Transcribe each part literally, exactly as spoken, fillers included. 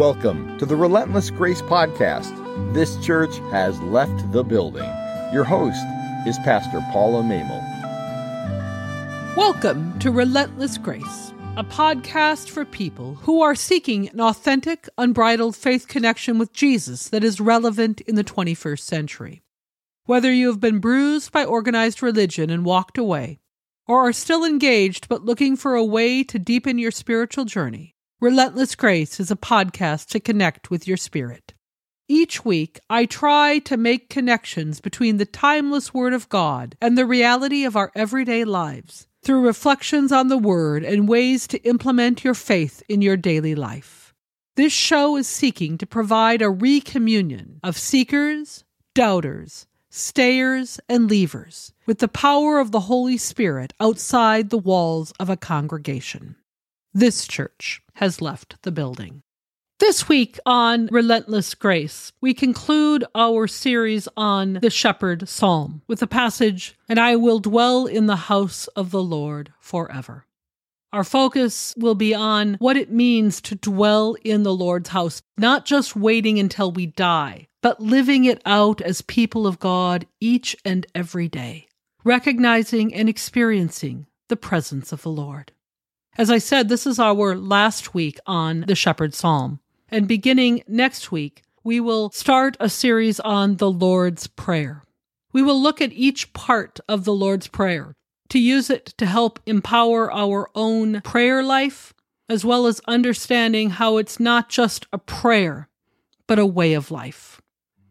Welcome to the Relentless Grace Podcast. This church has left the building. Your host is Pastor Paula Mehmel. Welcome to Relentless Grace, a podcast for people who are seeking an authentic, unbridled faith connection with Jesus that is relevant in the twenty-first century. Whether you have been bruised by organized religion and walked away, or are still engaged but looking for a way to deepen your spiritual journey, Relentless Grace is a podcast to connect with your spirit. Each week, I try to make connections between the timeless Word of God and the reality of our everyday lives through reflections on the Word and ways to implement your faith in your daily life. This show is seeking to provide a recommunion of seekers, doubters, stayers, and leavers with the power of the Holy Spirit outside the walls of a congregation. This church has left the building. This week on Relentless Grace, we conclude our series on the Shepherd Psalm with the passage, "And I will dwell in the house of the Lord forever." Our focus will be on what it means to dwell in the Lord's house, not just waiting until we die, but living it out as people of God each and every day, recognizing and experiencing the presence of the Lord. As I said, this is our last week on the Shepherd Psalm, and beginning next week, we will start a series on the Lord's Prayer. We will look at each part of the Lord's Prayer to use it to help empower our own prayer life, as well as understanding how it's not just a prayer, but a way of life.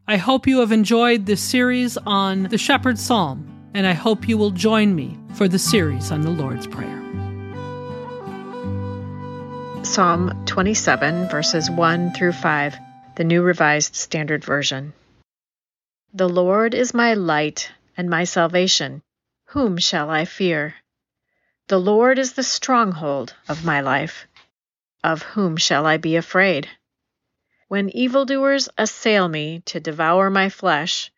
I hope you have enjoyed this series on the Shepherd Psalm, and I hope you will join me for the series on the Lord's Prayer. Psalm twenty-seven, verses one through five, the New Revised Standard Version. The Lord is my light and my salvation. Whom shall I fear? The Lord is the stronghold of my life. Of whom shall I be afraid? When evildoers assail me to devour my flesh,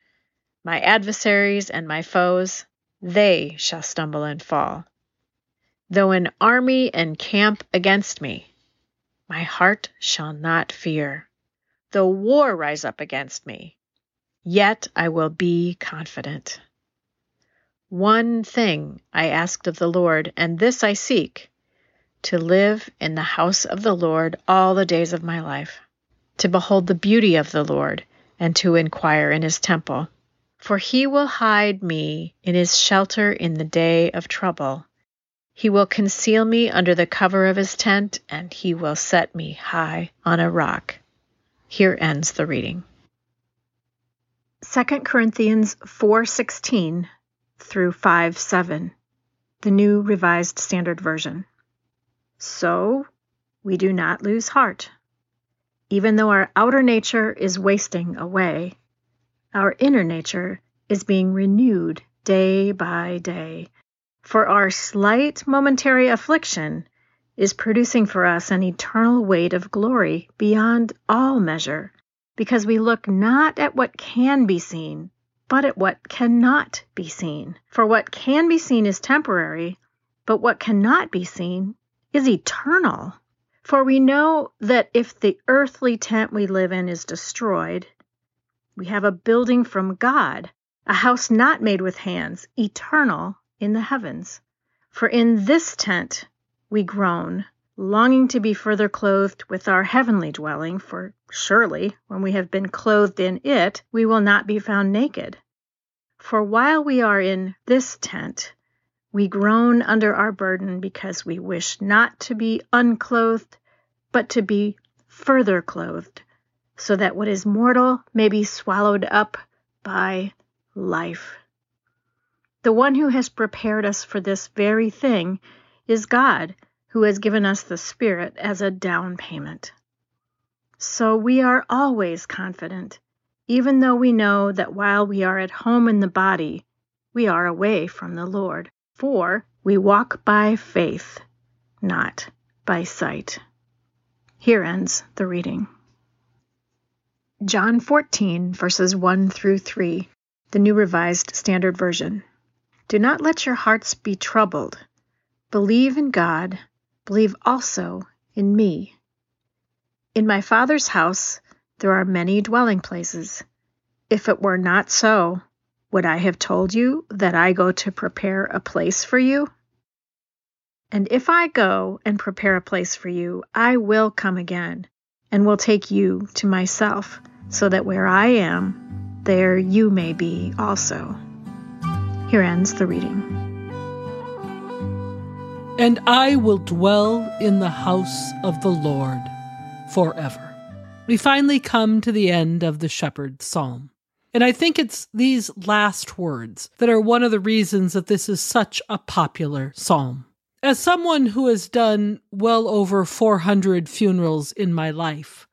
my adversaries and my foes, they shall stumble and fall. Though an army encamp against me, my heart shall not fear. Though war rise up against me, yet I will be confident. One thing I asked of the Lord, and this I seek, to live in the house of the Lord all the days of my life, to behold the beauty of the Lord, and to inquire in his temple. For he will hide me in his shelter in the day of trouble. He will conceal me under the cover of his tent, and he will set me high on a rock. Here ends the reading. Second Corinthians four sixteen through five seven, the New Revised Standard Version. So we do not lose heart. Even though our outer nature is wasting away, our inner nature is being renewed day by day. For our slight momentary affliction is producing for us an eternal weight of glory beyond all measure, because we look not at what can be seen, but at what cannot be seen. For what can be seen is temporary, but what cannot be seen is eternal. For we know that if the earthly tent we live in is destroyed, we have a building from God, a house not made with hands, eternal in the heavens. For in this tent we groan, longing to be further clothed with our heavenly dwelling, for surely when we have been clothed in it, we will not be found naked. For while we are in this tent, we groan under our burden because we wish not to be unclothed, but to be further clothed, so that what is mortal may be swallowed up by life. The one who has prepared us for this very thing is God, who has given us the Spirit as a down payment. So we are always confident, even though we know that while we are at home in the body, we are away from the Lord. For we walk by faith, not by sight. Here ends the reading. John fourteen, verses one through three, the New Revised Standard Version. Do not let your hearts be troubled. Believe in God, believe also in me. In my Father's house there are many dwelling places. If it were not so, would I have told you that I go to prepare a place for you? And if I go and prepare a place for you, I will come again and will take you to myself, so that where I am, there you may be also. Here ends the reading. And I will dwell in the house of the Lord forever. We finally come to the end of the Shepherd Psalm. And I think it's these last words that are one of the reasons that this is such a popular psalm. As someone who has done well over four hundred funerals in my life,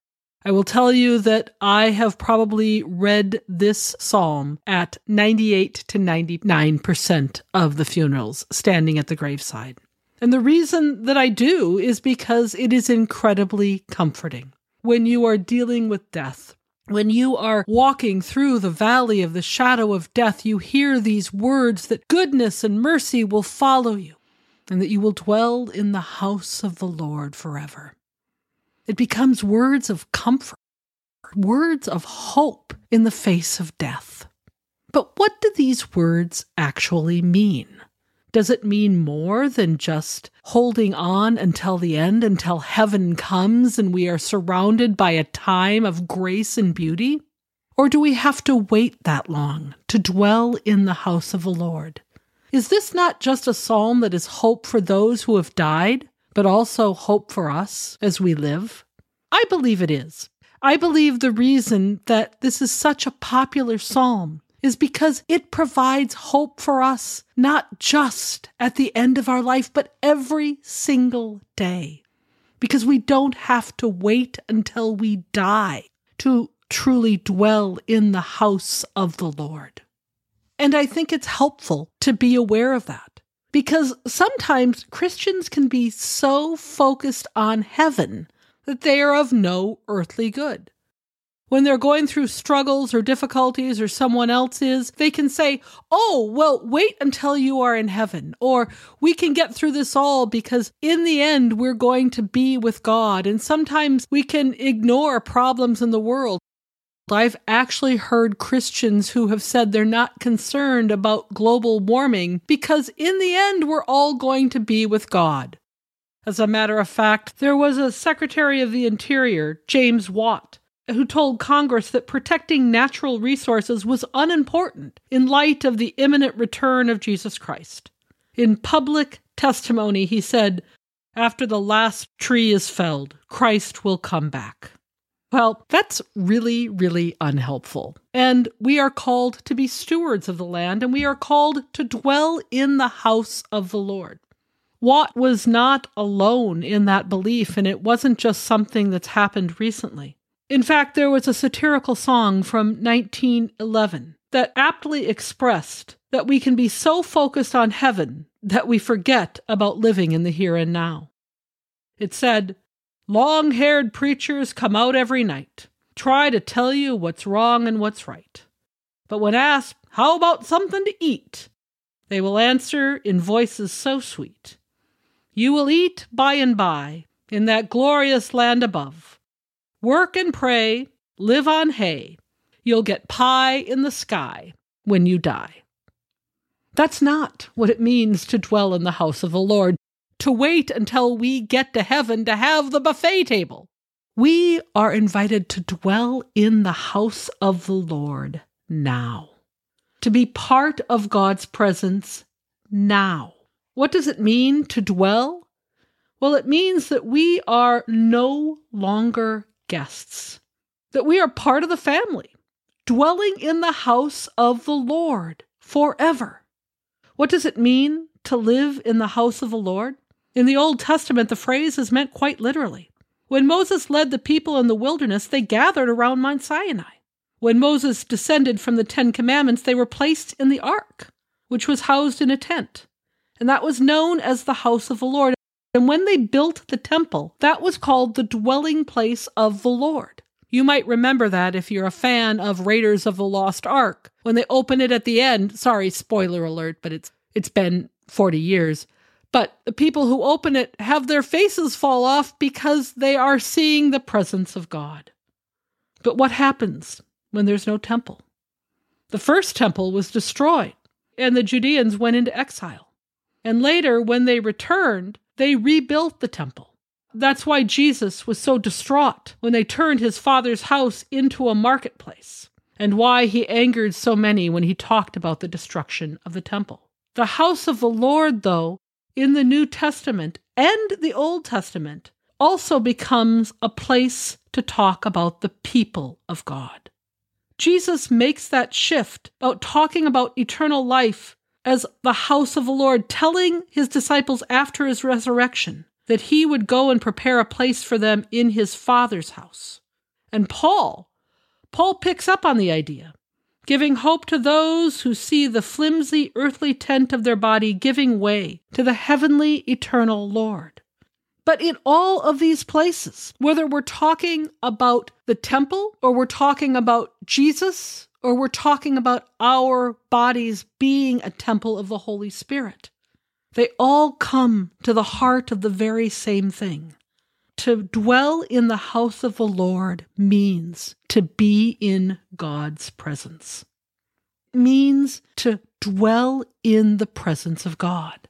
I will tell you that I have probably read this psalm at ninety-eight to ninety-nine percent of the funerals standing at the graveside. And the reason that I do is because it is incredibly comforting. When you are dealing with death, when you are walking through the valley of the shadow of death, you hear these words that goodness and mercy will follow you, and that you will dwell in the house of the Lord forever. It becomes words of comfort, words of hope in the face of death. But what do these words actually mean? Does it mean more than just holding on until the end, until heaven comes and we are surrounded by a time of grace and beauty? Or do we have to wait that long to dwell in the house of the Lord? Is this not just a psalm that is hope for those who have died, but also hope for us as we live? I believe it is. I believe the reason that this is such a popular psalm is because it provides hope for us, not just at the end of our life, but every single day. Because we don't have to wait until we die to truly dwell in the house of the Lord. And I think it's helpful to be aware of that, because sometimes Christians can be so focused on heaven that they are of no earthly good. When they're going through struggles or difficulties or someone else is, they can say, oh, well, wait until you are in heaven, or we can get through this all because in the end, we're going to be with God. And sometimes we can ignore problems in the world. I've actually heard Christians who have said they're not concerned about global warming because in the end, we're all going to be with God. As a matter of fact, there was a Secretary of the Interior, James Watt, who told Congress that protecting natural resources was unimportant in light of the imminent return of Jesus Christ. In public testimony, he said, after the last tree is felled, Christ will come back. Well, that's really, really unhelpful. And we are called to be stewards of the land, and we are called to dwell in the house of the Lord. Watt was not alone in that belief, and it wasn't just something that's happened recently. In fact, there was a satirical song from nineteen eleven that aptly expressed that we can be so focused on heaven that we forget about living in the here and now. It said, long-haired preachers come out every night, try to tell you what's wrong and what's right. But when asked, how about something to eat? They will answer in voices so sweet, you will eat by and by in that glorious land above. Work and pray, live on hay. You'll get pie in the sky when you die. That's not what it means to dwell in the house of the Lord, to wait until we get to heaven to have the buffet table. We are invited to dwell in the house of the Lord now, to be part of God's presence now. What does it mean to dwell? Well, it means that we are no longer guests, that we are part of the family, dwelling in the house of the Lord forever. What does it mean to live in the house of the Lord? In the Old Testament, the phrase is meant quite literally. When Moses led the people in the wilderness, they gathered around Mount Sinai. When Moses descended from the Ten Commandments, they were placed in the ark, which was housed in a tent. And that was known as the house of the Lord. And when they built the temple, that was called the dwelling place of the Lord. You might remember that if you're a fan of Raiders of the Lost Ark. When they open it at the end, sorry, spoiler alert, but it's it's been forty years, But the people who open it have their faces fall off because they are seeing the presence of God. But what happens when there's no temple? The first temple was destroyed, and the Judeans went into exile. And later, when they returned, they rebuilt the temple. That's why Jesus was so distraught when they turned his Father's house into a marketplace, and why he angered so many when he talked about the destruction of the temple. The house of the Lord, though, in the New Testament and the Old Testament, also becomes a place to talk about the people of God. Jesus makes that shift about talking about eternal life as the house of the Lord, telling his disciples after his resurrection that he would go and prepare a place for them in his Father's house. And Paul, Paul picks up on the idea, giving hope to those who see the flimsy earthly tent of their body giving way to the heavenly eternal Lord. But in all of these places, whether we're talking about the temple, or we're talking about Jesus, or we're talking about our bodies being a temple of the Holy Spirit, they all come to the heart of the very same thing. To dwell in the house of the Lord means to be in God's presence. It means to dwell in the presence of God.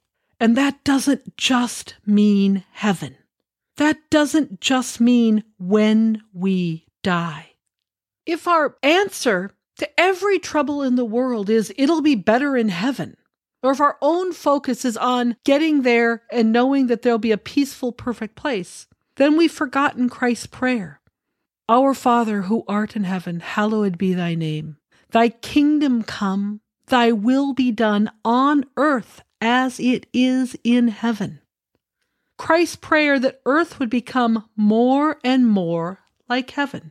And that doesn't just mean heaven. That doesn't just mean when we die. If our answer to every trouble in the world is, it'll be better in heaven, or if our own focus is on getting there and knowing that there'll be a peaceful, perfect place, then we've forgotten Christ's prayer. Our Father who art in heaven, hallowed be thy name. Thy kingdom come, thy will be done on earth as it is in heaven. Christ's prayer that earth would become more and more like heaven.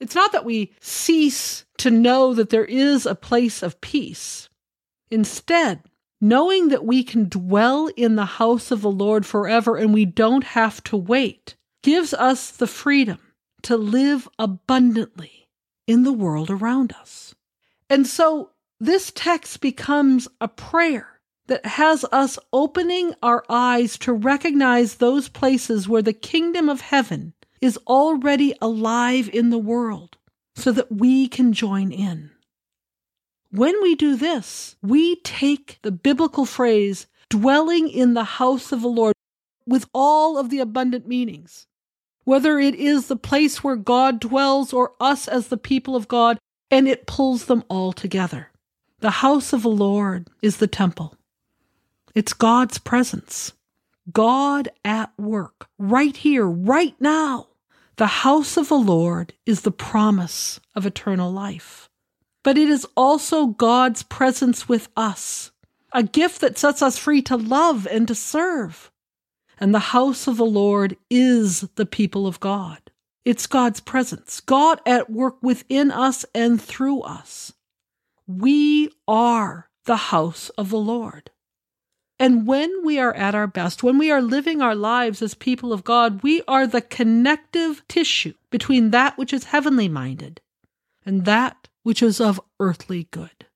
It's not that we cease to know that there is a place of peace. Instead, knowing that we can dwell in the house of the Lord forever and we don't have to wait, gives us the freedom to live abundantly in the world around us. And so this text becomes a prayer that has us opening our eyes to recognize those places where the kingdom of heaven is already alive in the world so that we can join in. When we do this, we take the biblical phrase, dwelling in the house of the Lord, with all of the abundant meanings. Whether it is the place where God dwells or us as the people of God, and it pulls them all together. The house of the Lord is the temple. It's God's presence, God at work, right here, right now. The house of the Lord is the promise of eternal life. But it is also God's presence with us, a gift that sets us free to love and to serve. And the house of the Lord is the people of God. It's God's presence, God at work within us and through us. We are the house of the Lord. And when we are at our best, when we are living our lives as people of God, we are the connective tissue between that which is heavenly minded and that which is of earthly good.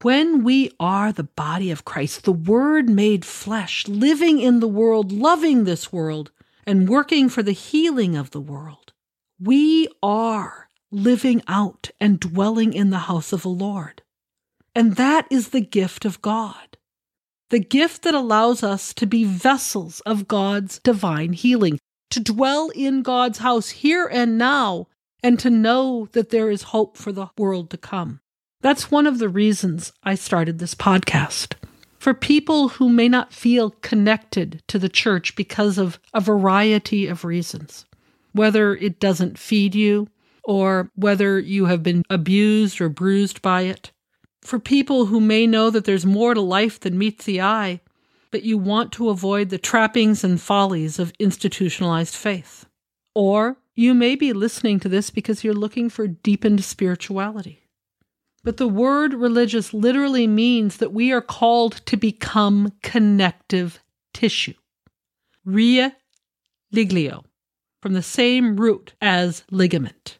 When we are the body of Christ, the Word made flesh, living in the world, loving this world, and working for the healing of the world, we are living out and dwelling in the house of the Lord. And that is the gift of God. The gift that allows us to be vessels of God's divine healing, to dwell in God's house here and now, and to know that there is hope for the world to come. That's one of the reasons I started this podcast. For people who may not feel connected to the church because of a variety of reasons, whether it doesn't feed you, or whether you have been abused or bruised by it, for people who may know that there's more to life than meets the eye, but you want to avoid the trappings and follies of institutionalized faith. Or you may be listening to this because you're looking for deepened spirituality. But the word religious literally means that we are called to become connective tissue. Ria liglio, from the same root as ligament.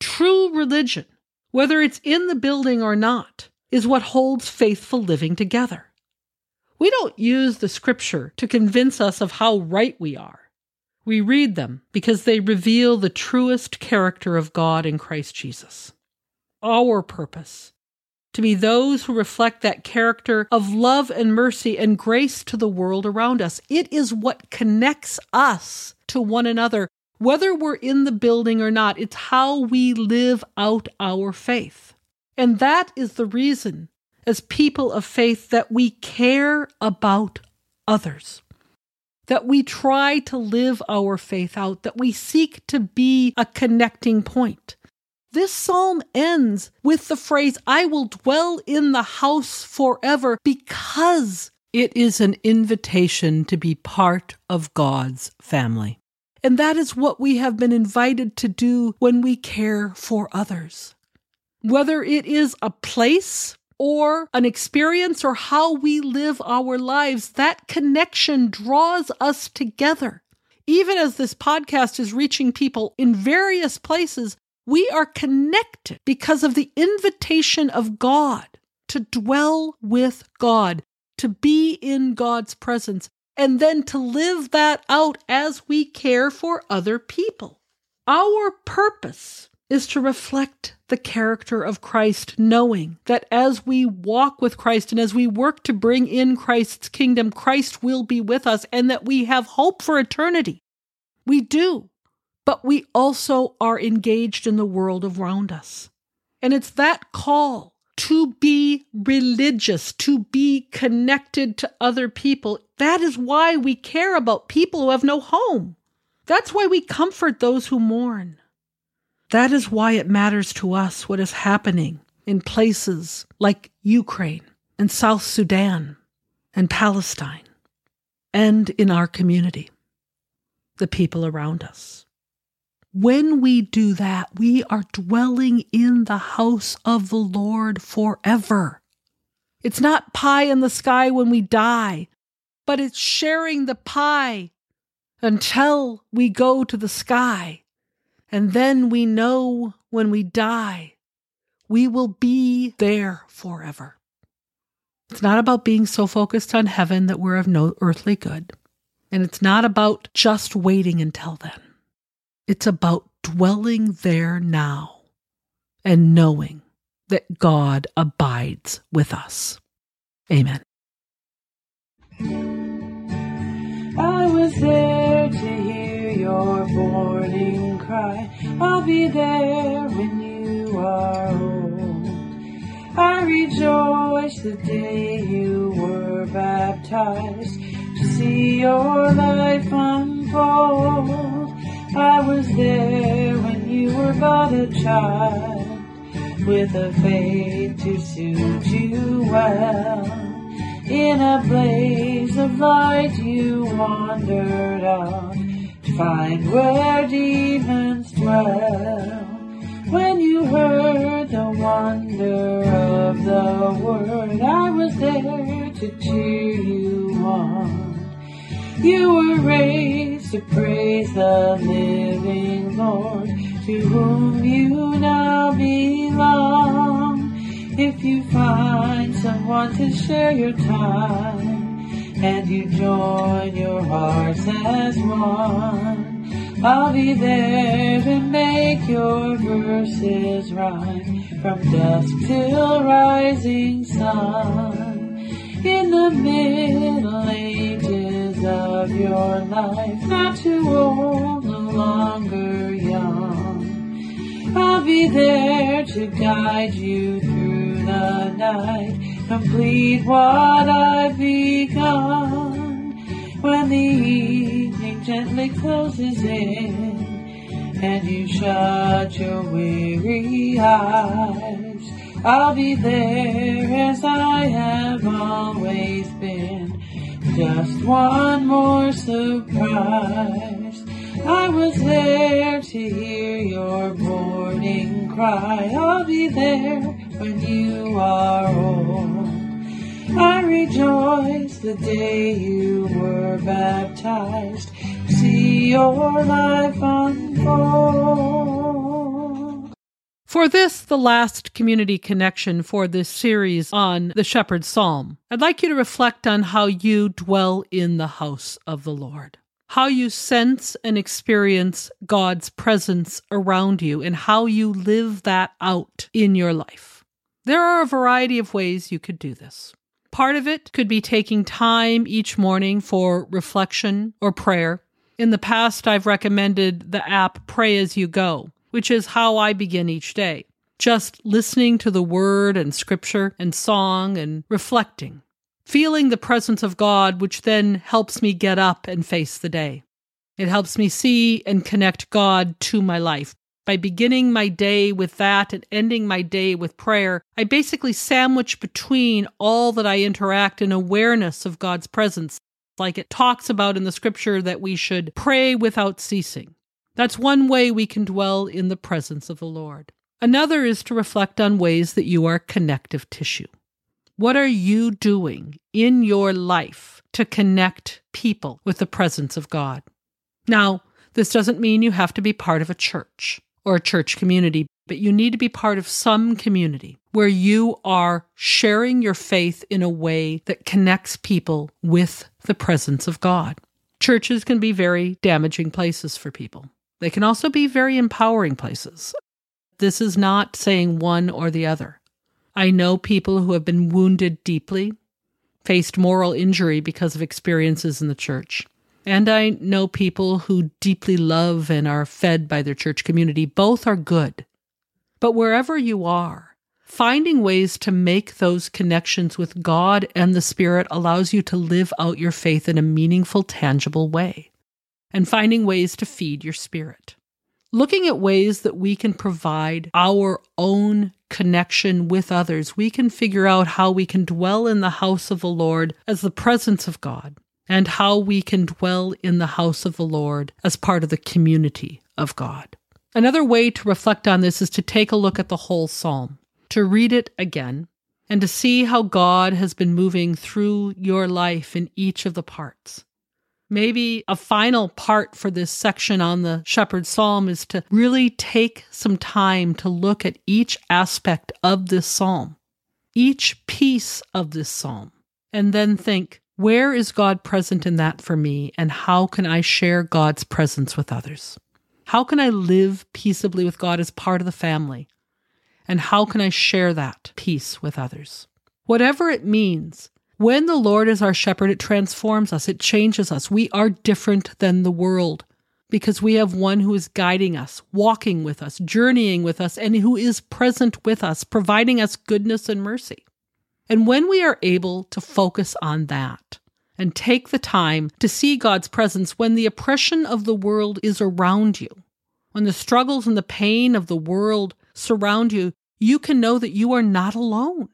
True religion, whether it's in the building or not, is what holds faithful living together. We don't use the Scripture to convince us of how right we are. We read them because they reveal the truest character of God in Christ Jesus. Our purpose, to be those who reflect that character of love and mercy and grace to the world around us. It is what connects us to one another, whether we're in the building or not. It's how we live out our faith. And that is the reason, as people of faith, that we care about others, that we try to live our faith out, that we seek to be a connecting point. This psalm ends with the phrase, "I will dwell in the house forever," because it is an invitation to be part of God's family. And that is what we have been invited to do when we care for others. Whether it is a place or an experience or how we live our lives, that connection draws us together. Even as this podcast is reaching people in various places, we are connected because of the invitation of God to dwell with God, to be in God's presence, and then to live that out as we care for other people. Our purpose is to reflect the character of Christ, knowing that as we walk with Christ and as we work to bring in Christ's kingdom, Christ will be with us and that we have hope for eternity. We do, but we also are engaged in the world around us. And it's that call to be religious, to be connected to other people. That is why we care about people who have no home. That's why we comfort those who mourn. That is why it matters to us what is happening in places like Ukraine and South Sudan and Palestine and in our community, the people around us. When we do that, we are dwelling in the house of the Lord forever. It's not pie in the sky when we die, but it's sharing the pie until we go to the sky. And then we know when we die, we will be there forever. It's not about being so focused on heaven that we're of no earthly good. And it's not about just waiting until then. It's about dwelling there now and knowing that God abides with us. Amen. I was there to hear your warning. I'll be there when you are old. I rejoice the day you were baptized to see your life unfold. I was there when you were but a child, with a faith to suit you well. In a blaze of light you wandered out, find where demons dwell. When you heard the wonder of the word, I was there to cheer you on. You were raised to praise the living Lord, to whom you now belong. If you find someone to share your time, and you join your hearts as one, I'll be there to make your verses rhyme, from dusk till rising sun. In the middle ages of your life, not too old, no longer young, I'll be there to guide you through the night, complete what I've begun. When the evening gently closes in and you shut your weary eyes, I'll be there as I have always been, just one more surprise. I was there to hear your morning cry. I'll be there when you are old. I rejoice the day you were baptized, see your life unfold. For this, the last community connection for this series on the Shepherd Psalm, I'd like you to reflect on how you dwell in the house of the Lord, how you sense and experience God's presence around you, and how you live that out in your life. There are a variety of ways you could do this. Part of it could be taking time each morning for reflection or prayer. In the past, I've recommended the app Pray As You Go, which is how I begin each day, just listening to the word and scripture and song and reflecting, feeling the presence of God, which then helps me get up and face the day. It helps me see and connect God to my life. By beginning my day with that and ending my day with prayer, I basically sandwich between all that I interact in awareness of God's presence, like it talks about in the scripture that we should pray without ceasing. That's one way we can dwell in the presence of the Lord. Another is to reflect on ways that you are connective tissue. What are you doing in your life to connect people with the presence of God? Now, this doesn't mean you have to be part of a church or a church community, but you need to be part of some community where you are sharing your faith in a way that connects people with the presence of God. Churches can be very damaging places for people. They can also be very empowering places. This is not saying one or the other. I know people who have been wounded deeply, faced moral injury because of experiences in the church. And I know people who deeply love and are fed by their church community. Both are good. But wherever you are, finding ways to make those connections with God and the Spirit allows you to live out your faith in a meaningful, tangible way, and finding ways to feed your spirit. Looking at ways that we can provide our own connection with others, we can figure out how we can dwell in the house of the Lord as the presence of God, and how we can dwell in the house of the Lord as part of the community of God. Another way to reflect on this is to take a look at the whole psalm, to read it again, and to see how God has been moving through your life in each of the parts. Maybe a final part for this section on the Shepherd Psalm is to really take some time to look at each aspect of this psalm, each piece of this psalm, and then think, where is God present in that for me, and how can I share God's presence with others? How can I live peaceably with God as part of the family? And how can I share that peace with others? Whatever it means, when the Lord is our shepherd, it transforms us, it changes us. We are different than the world because we have one who is guiding us, walking with us, journeying with us, and who is present with us, providing us goodness and mercy. And when we are able to focus on that and take the time to see God's presence when the oppression of the world is around you, when the struggles and the pain of the world surround you, you can know that you are not alone,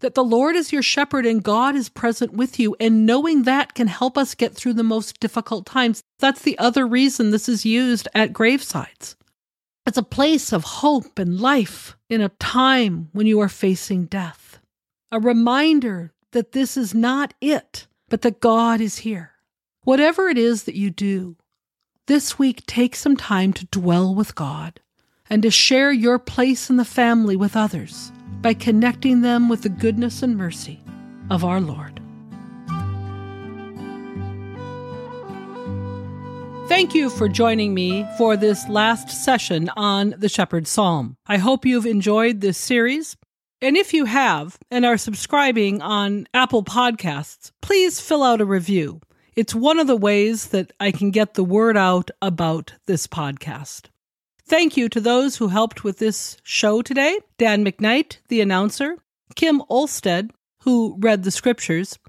that the Lord is your shepherd and God is present with you. And knowing that can help us get through the most difficult times. That's the other reason this is used at gravesides. It's a place of hope and life in a time when you are facing death. A reminder that this is not it, but that God is here. Whatever it is that you do, this week take some time to dwell with God and to share your place in the family with others by connecting them with the goodness and mercy of our Lord. Thank you for joining me for this last session on the Shepherd Psalm. I hope you've enjoyed this series. And if you have and are subscribing on Apple Podcasts, please fill out a review. It's one of the ways that I can get the word out about this podcast. Thank you to those who helped with this show today: Dan McKnight, the announcer; Kim Olstad, who read the scriptures;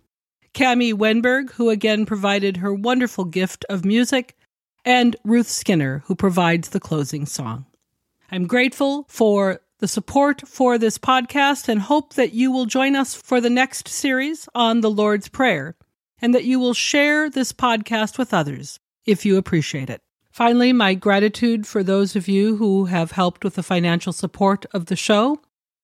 Camy Wenberg, who again provided her wonderful gift of music; and Ruth Skinner, who provides the closing song. I'm grateful for the support for this podcast and hope that you will join us for the next series on the Lord's Prayer, and that you will share this podcast with others if you appreciate it. Finally, my gratitude for those of you who have helped with the financial support of the show.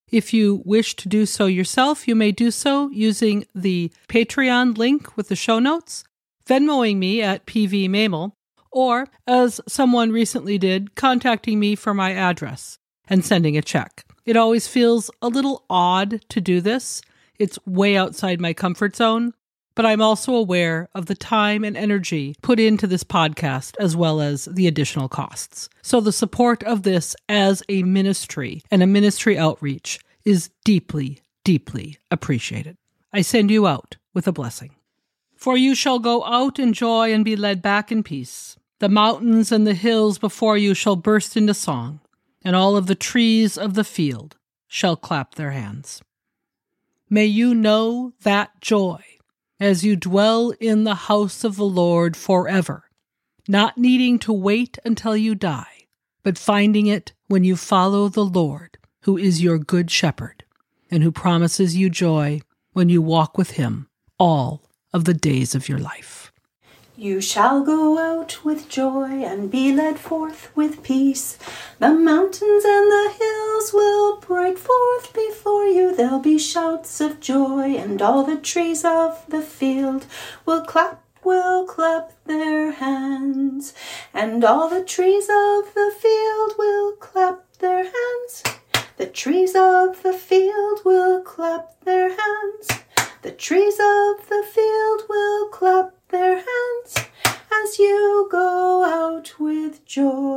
If you wish to do so yourself, you may do so using the Patreon link with the show notes, Venmoing me at P V Mehmel, or, as someone recently did, contacting me for my address. and sending a check. It always feels a little odd to do this. It's way outside my comfort zone, but I'm also aware of the time and energy put into this podcast as well as the additional costs. So the support of this as a ministry and a ministry outreach is deeply, deeply appreciated. I send you out with a blessing. For you shall go out in joy and be led back in peace. The mountains and the hills before you shall burst into song, and all of the trees of the field shall clap their hands. May you know that joy as you dwell in the house of the Lord forever, not needing to wait until you die, but finding it when you follow the Lord, who is your good shepherd, and who promises you joy when you walk with him all of the days of your life. You shall go out with joy and be led forth with peace. The mountains and the hills will break forth before you. There'll be shouts of joy, and all the trees of the field will clap, will clap their hands. And all the trees of the field will clap their hands. The trees of the field will clap their hands. The trees of the field will clap their hands as you go out with joy.